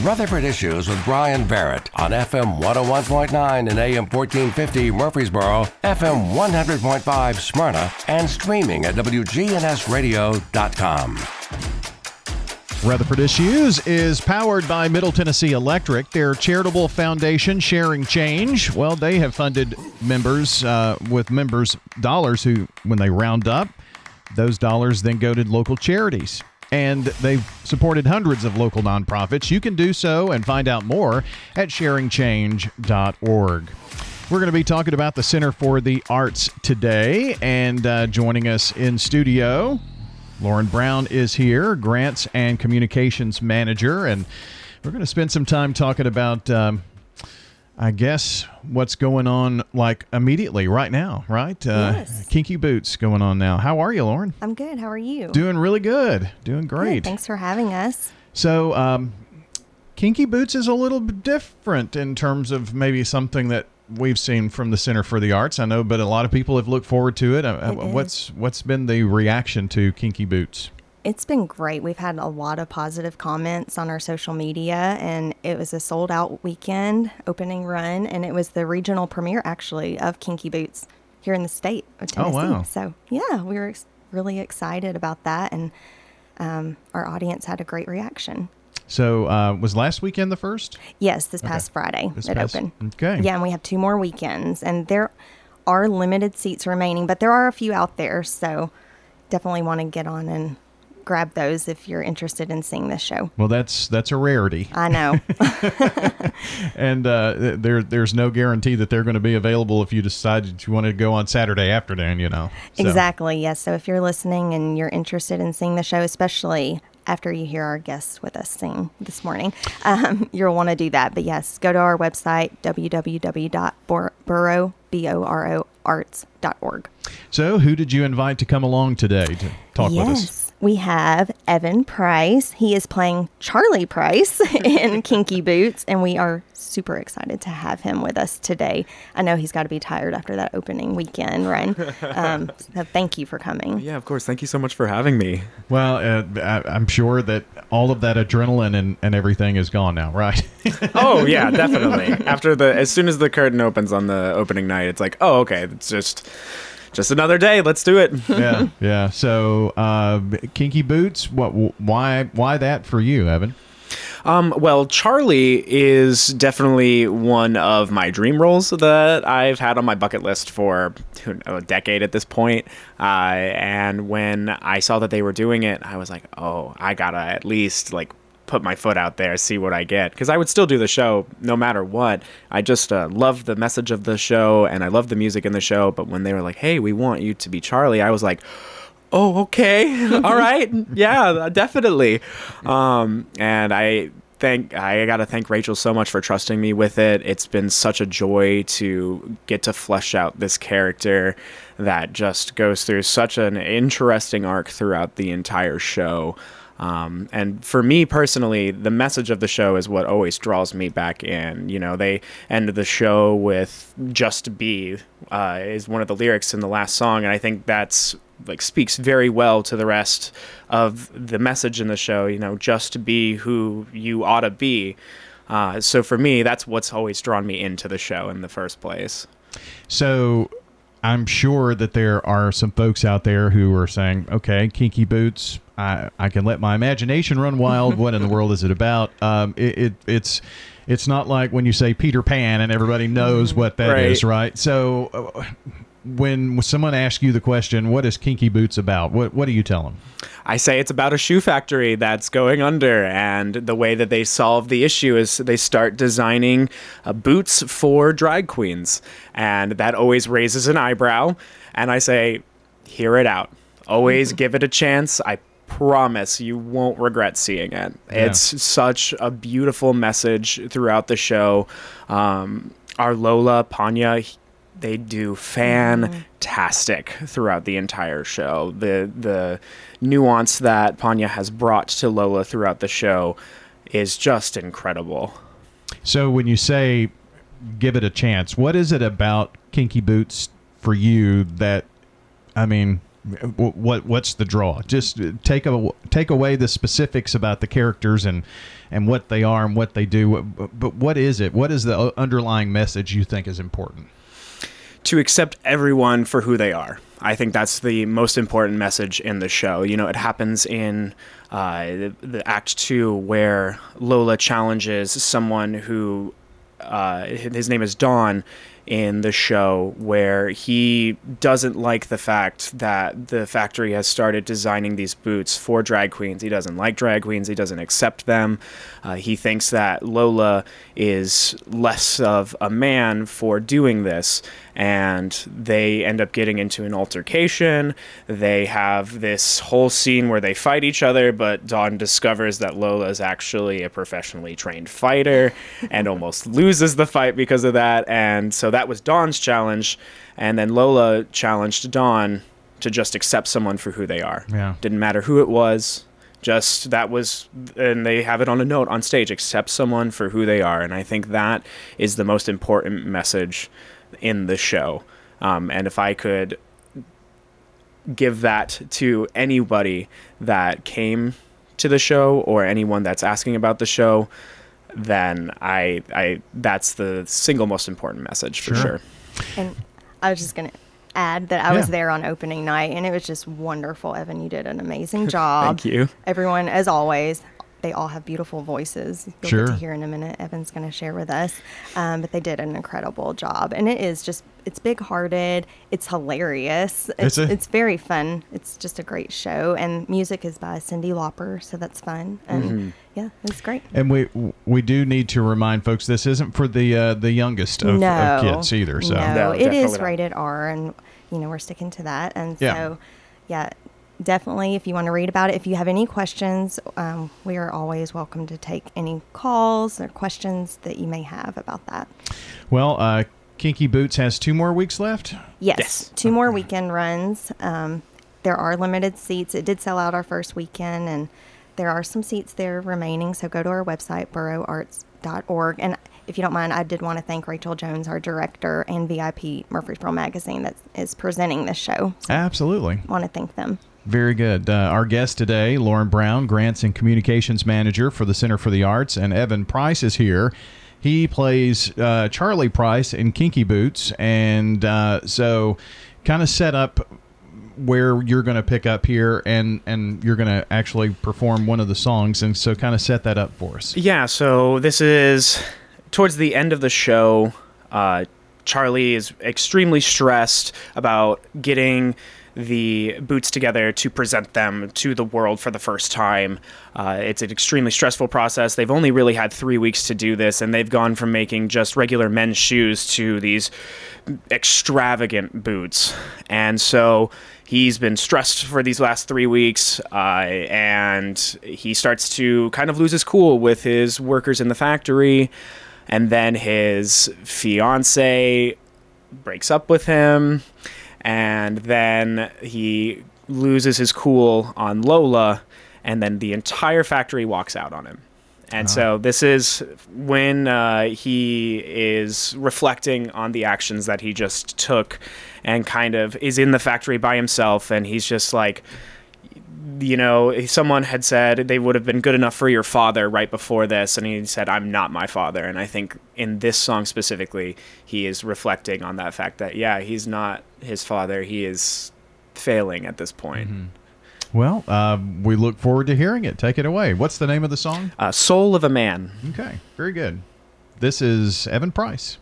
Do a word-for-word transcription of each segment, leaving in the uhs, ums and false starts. Rutherford Issues with Brian Barrett on F M one oh one point nine and A M fourteen fifty Murfreesboro, F M one hundred point five Smyrna, and streaming at W G N S radio dot com. Rutherford Issues is powered by Middle Tennessee Electric, their charitable foundation, Sharing Change. Well, they have funded members uh, with members' dollars who, when they round up, those dollars then go to local charities. And they've supported hundreds of local nonprofits. You can do so and find out more at sharing change dot org. We're going to be talking about the Center for the Arts today, and uh, joining us in studio, Lauren Brown is here, Grants and Communications Manager, and we're going to spend some time talking about, um, I guess, what's going on, like, immediately, right now, right? Uh, yes. Kinky Boots going on now. How are you, Lauren? I'm good. How are you? Doing really good. Doing great. Good. Thanks for having us. So, um, Kinky Boots is a little bit different in terms of maybe something that we've seen from the Center for the Arts, I know, but a lot of people have looked forward to it. it what's what's been the reaction to Kinky Boots? It's been great. We've had a lot of positive comments on our social media, and it was a sold out weekend opening run, and it was the regional premiere actually of Kinky Boots here in the state of Tennessee. Oh, wow. So yeah, we were really excited about that, and um, our audience had a great reaction. So uh, was last weekend the first? Yes, this past okay. Friday this it past, opened. Okay. Yeah, and we have two more weekends, and there are limited seats remaining, but there are a few out there, so definitely want to get on and grab those if you're interested in seeing this show. Well, that's that's a rarity. I know. And uh, there there's no guarantee that they're going to be available if you decide that you want to go on Saturday afternoon, you know. So. Exactly, yes. So if you're listening and you're interested in seeing the show, especially after you hear our guests with us sing this morning, um, you'll want to do that. But yes, go to our website, w w w dot boroarts dot org. So who did you invite to come along today to talk yes, with us? Yes, we have Evan Price. He is playing Charlie Price in Kinky Boots, and we are super excited to have him with us today. I know he's got to be tired after that opening weekend run. Um, so thank you for coming. Yeah, of course. Thank you so much for having me. Well, uh, I, I'm sure that all of that adrenaline and, and everything is gone now, right? Oh, yeah, definitely. After the, as soon as the curtain opens on the opening night, it's like, oh, okay, it's just... Just another day. Let's do it. Yeah, yeah. So, uh, Kinky Boots. What? Why? Why that for you, Evan? Um, well, Charlie is definitely one of my dream roles that I've had on my bucket list for a decade at this point. Uh, and when I saw that they were doing it, I was like, oh, I gotta at least like put my foot out there, see what I get, because I would still do the show no matter what. I just uh, love the message of the show, and I love the music in the show, but when they were like, hey, we want you to be Charlie, I was like, oh, okay, all right, yeah, definitely. Um, and I thank I gotta thank Rachel so much for trusting me with it. It's been such a joy to get to flesh out this character that just goes through such an interesting arc throughout the entire show. Um, and for me personally, the message of the show is what always draws me back in. You know, they end the show with "Just Be" uh, is one of the lyrics in the last song, and I think that's like speaks very well to the rest of the message in the show. You know, just be who you ought to be. Uh, so for me, that's what's always drawn me into the show in the first place. So I'm sure that there are some folks out there who are saying, "Okay, Kinky Boots." I, I can let my imagination run wild. What in the world is it about? Um, it, it it's it's not like when you say Peter Pan and everybody knows what that right. is, right? So uh, when someone asks you the question, what is Kinky Boots about? What what do you tell them? I say it's about a shoe factory that's going under, and the way that they solve the issue is they start designing uh, boots for drag queens, and that always raises an eyebrow. And I say, hear it out. Always mm-hmm. give it a chance. I promise you won't regret seeing it. Yeah. It's such a beautiful message throughout the show. Um, our Lola, Panya, they do fantastic mm. throughout the entire show. The the nuance that Panya has brought to Lola throughout the show is just incredible. So when you say give it a chance, what is it about Kinky Boots for you that, I mean, what what's the draw? Just take a, take away the specifics about the characters and and what they are and what they do. But what is it? What is the underlying message you think is important? To accept everyone for who they are. I think that's the most important message in the show. You know, it happens in uh, the, the act two where Lola challenges someone who, uh, his name is Don in the show, where he doesn't like the fact that the factory has started designing these boots for drag queens. He doesn't like drag queens. He doesn't accept them. Uh, he thinks that Lola is less of a man for doing this. And they end up getting into an altercation. They have this whole scene where they fight each other, but Dawn discovers that Lola is actually a professionally trained fighter and almost loses the fight because of that. And so that was Dawn's challenge. And then Lola challenged Dawn to just accept someone for who they are. Yeah. Didn't matter who it was. Just that was, and they have it on a note on stage, accept someone for who they are. And I think that is the most important message in the show. Um, and if I could give that to anybody that came to the show or anyone that's asking about the show, then I, I that's the single most important message for sure. sure. And I was just going to add that I yeah. was there on opening night, and it was just wonderful. Evan, you did an amazing job. Thank you. Everyone, as always, they all have beautiful voices. You'll sure. get to hear in a minute. Evan's going to share with us. Um, but they did an incredible job. And it is just, it's big-hearted. It's hilarious. It's, it's, a- it's very fun. It's just a great show. And music is by Cindy Lopper, so that's fun. And mm-hmm. yeah, it's great. And we we do need to remind folks, this isn't for the uh, the youngest of, no. of kids either. So. No, no it is not. Rated R, and you know we're sticking to that. And yeah. so, yeah. Definitely, if you want to read about it, if you have any questions, um, we are always welcome to take any calls or questions that you may have about that. Well, uh, Kinky Boots has two more weeks left? Yes, yes. two more weekend runs. Um, there are limited seats. It did sell out our first weekend, and there are some seats there remaining, so go to our website, borough arts dot org. And if you don't mind, I did want to thank Rachel Jones, our director, and V I P Murfreesboro Magazine that is presenting this show. So absolutely. I want to thank them. Very good. Uh, our guest today, Lauren Brown, Grants and Communications Manager for the Center for the Arts, and Evan Price is here. He plays uh, Charlie Price in Kinky Boots, and uh, so kind of set up where you're going to pick up here, and, and you're going to actually perform one of the songs, and so kind of set that up for us. Yeah, so this is towards the end of the show. Uh, Charlie is extremely stressed about getting the boots together to present them to the world for the first time. Uh, it's an extremely stressful process. They've only really had three weeks to do this, and they've gone from making just regular men's shoes to these extravagant boots. And so he's been stressed for these last three weeks, uh, and he starts to kind of lose his cool with his workers in the factory. And then his fiance breaks up with him. And then he loses his cool on Lola, and then the entire factory walks out on him. And oh. so this is when uh, he is reflecting on the actions that he just took and kind of is in the factory by himself, and he's just like, you know, if someone had said they would have been good enough for your father right before this, and he said, I'm not my father. And I think in this song specifically, he is reflecting on that fact that, yeah, he's not his father. He is failing at this point. Mm-hmm. Well, uh, we look forward to hearing it. Take it away. What's the name of the song? Uh, Soul of a Man. Okay, very good. This is Evan Price.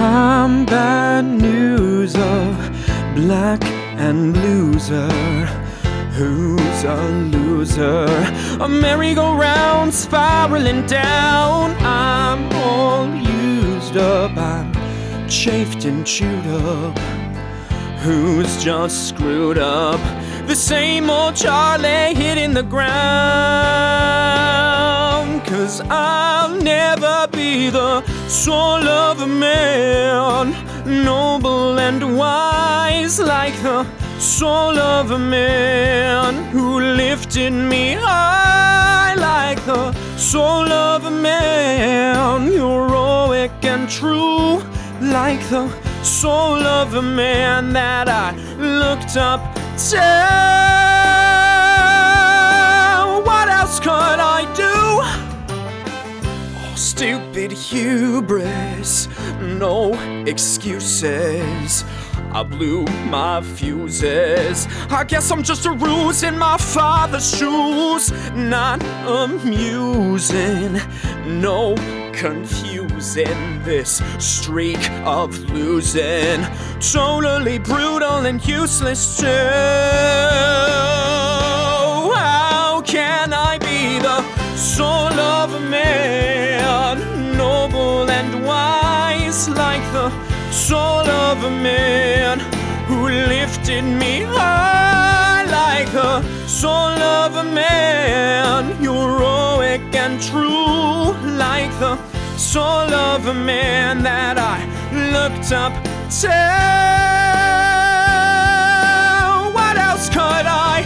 I'm bad newser, black and blueser, who's a loser? A merry-go-round spiraling down. I'm all used up, I'm chafed and chewed up, who's just screwed up? The same old Charlie hitting the ground. Cause I'll never be the soul of a man, noble and wise like the Soul of a man who lifted me high like the soul of a man, heroic and true, like the soul of a man that I looked up to. What else could I do? Oh, stupid hubris, no excuses. I blew my fuses. I guess I'm just a ruse in my father's shoes. Not amusing, no confusing this streak of losing. Totally brutal and useless too. How can I be the soul of a man, noble and wise, like the soul of a man who lifted me high, like the soul of a man, heroic and true, like the soul of a man that I looked up to. What else could I?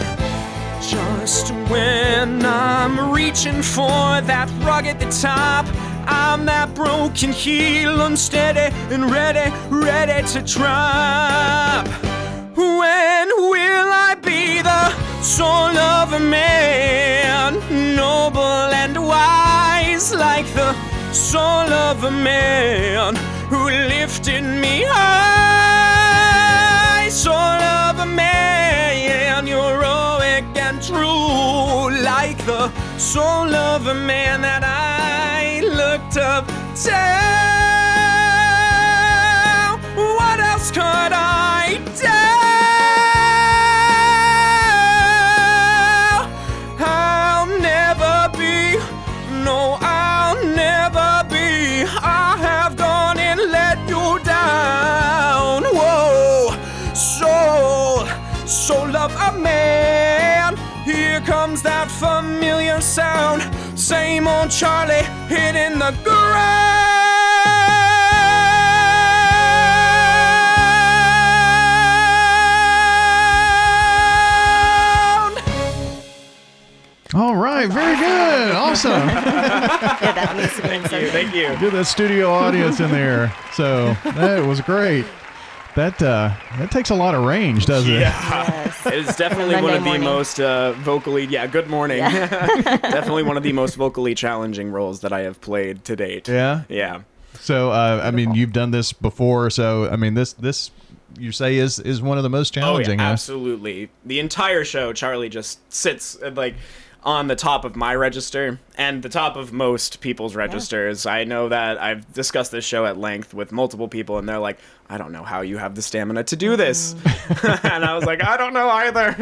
Just when I'm reaching for that rug at the top, I'm that broken heel, unsteady and ready, ready to drop. When will I be the soul of a man, noble and wise, like the soul of a man who lifted me high? Soul of a man, heroic and true, like the soul of a man that I looked up to. What else could I do? I'll never be, no, I'll never be. I have gone and let you down. Whoa, soul, soul of a man. Here comes that familiar sound. Same old Charlie hitting the ground. All right, very good. Awesome. Yeah, that needs to be in something. Thank you. Get the studio audience in there. So that was great. That uh, that takes a lot of range, doesn't yeah. it? Yes. It is definitely one of the morning. most uh, vocally, yeah, good morning. Yeah. Definitely one of the most vocally challenging roles that I have played to date. Yeah? Yeah. So, uh, I mean, you've done this before, so, I mean, this, this you say, is, is one of the most challenging. Oh, yeah, absolutely. Huh? The entire show, Charlie just sits, like, on the top of my register and the top of most people's registers. Yeah. I know that I've discussed this show at length with multiple people, and they're like, I don't know how you have the stamina to do this. Mm. And I was like, I don't know either.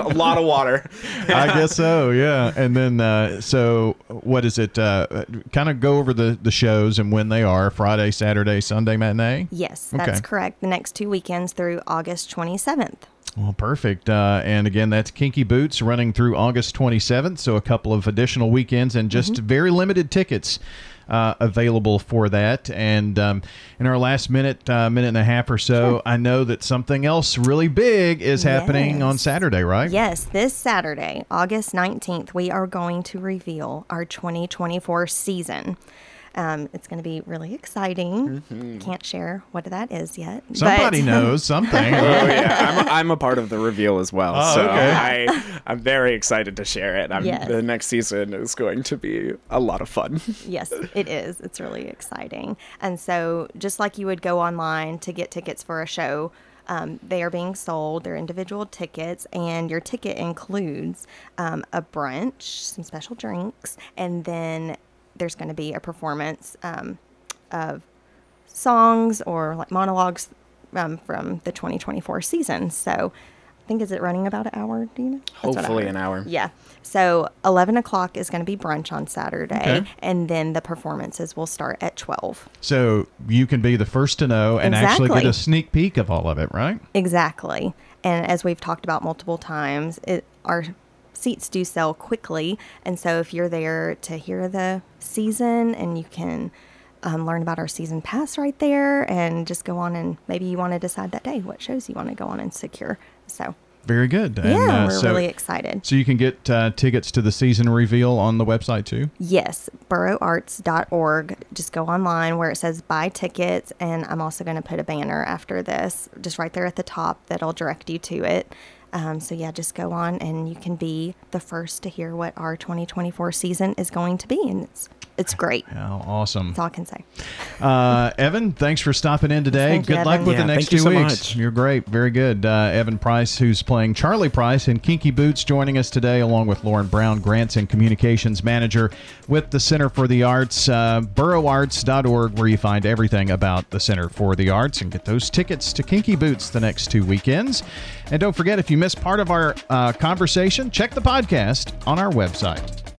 A lot of water. I guess so, yeah. And then, uh, so what is it? Uh, kind of go over the, the shows and when they are. Friday, Saturday, Sunday matinee? Yes, that's okay. Correct. The next two weekends through August twenty-seventh. Well, perfect. Uh, and again, that's Kinky Boots running through August twenty-seventh. So a couple of additional weekends and just mm-hmm. very limited tickets uh, available for that. And um, in our last minute, uh, minute and a half or so, sure. I know that something else really big is yes. happening on Saturday, right? Yes. This Saturday, August nineteenth, we are going to reveal our twenty twenty-four season. Um, it's going to be really exciting. Mm-hmm. Can't share what that is yet. Somebody but... knows something. Oh, yeah. I'm a, I'm a part of the reveal as well. Oh, so okay. I, I'm very excited to share it. I'm, yes. The next season is going to be a lot of fun. Yes, it is. It's really exciting. And so just like you would go online to get tickets for a show, Um, they are being sold. They're individual tickets, and your ticket includes um, a brunch, some special drinks, and then there's going to be a performance um, of songs or like monologues um, from the twenty twenty-four season. So I think, is it running about an hour, do you know? That's Hopefully an hour. Yeah. So eleven o'clock is going to be brunch on Saturday, okay. and then the performances will start at twelve. So you can be the first to know and exactly. actually get a sneak peek of all of it, right? Exactly. And as we've talked about multiple times, it, our seats do sell quickly, and so if you're there to hear the season, and you can um, learn about our season pass right there and just go on, and maybe you want to decide that day what shows you want to go on and secure. So very good. And, yeah, uh, we're so, really excited. So you can get uh, tickets to the season reveal on the website too? Yes, borough arts dot org. Just go online where it says buy tickets, and I'm also going to put a banner after this, just right there at the top, that'll direct you to it. Um, so yeah, just go on and you can be the first to hear what our twenty twenty-four season is going to be. And it's it's great. Oh, awesome. That's all I can say. Uh, Evan, thanks for stopping in today. Thank good you, luck with yeah, the next two so weeks. Much. You're great. Very good. Uh, Evan Price, who's playing Charlie Price in Kinky Boots, joining us today, along with Lauren Brown, Grants and Communications Manager with the Center for the Arts, uh, borough arts dot org, where you find everything about the Center for the Arts and get those tickets to Kinky Boots the next two weekends. And don't forget, if you missed part of our uh, conversation, check the podcast on our website.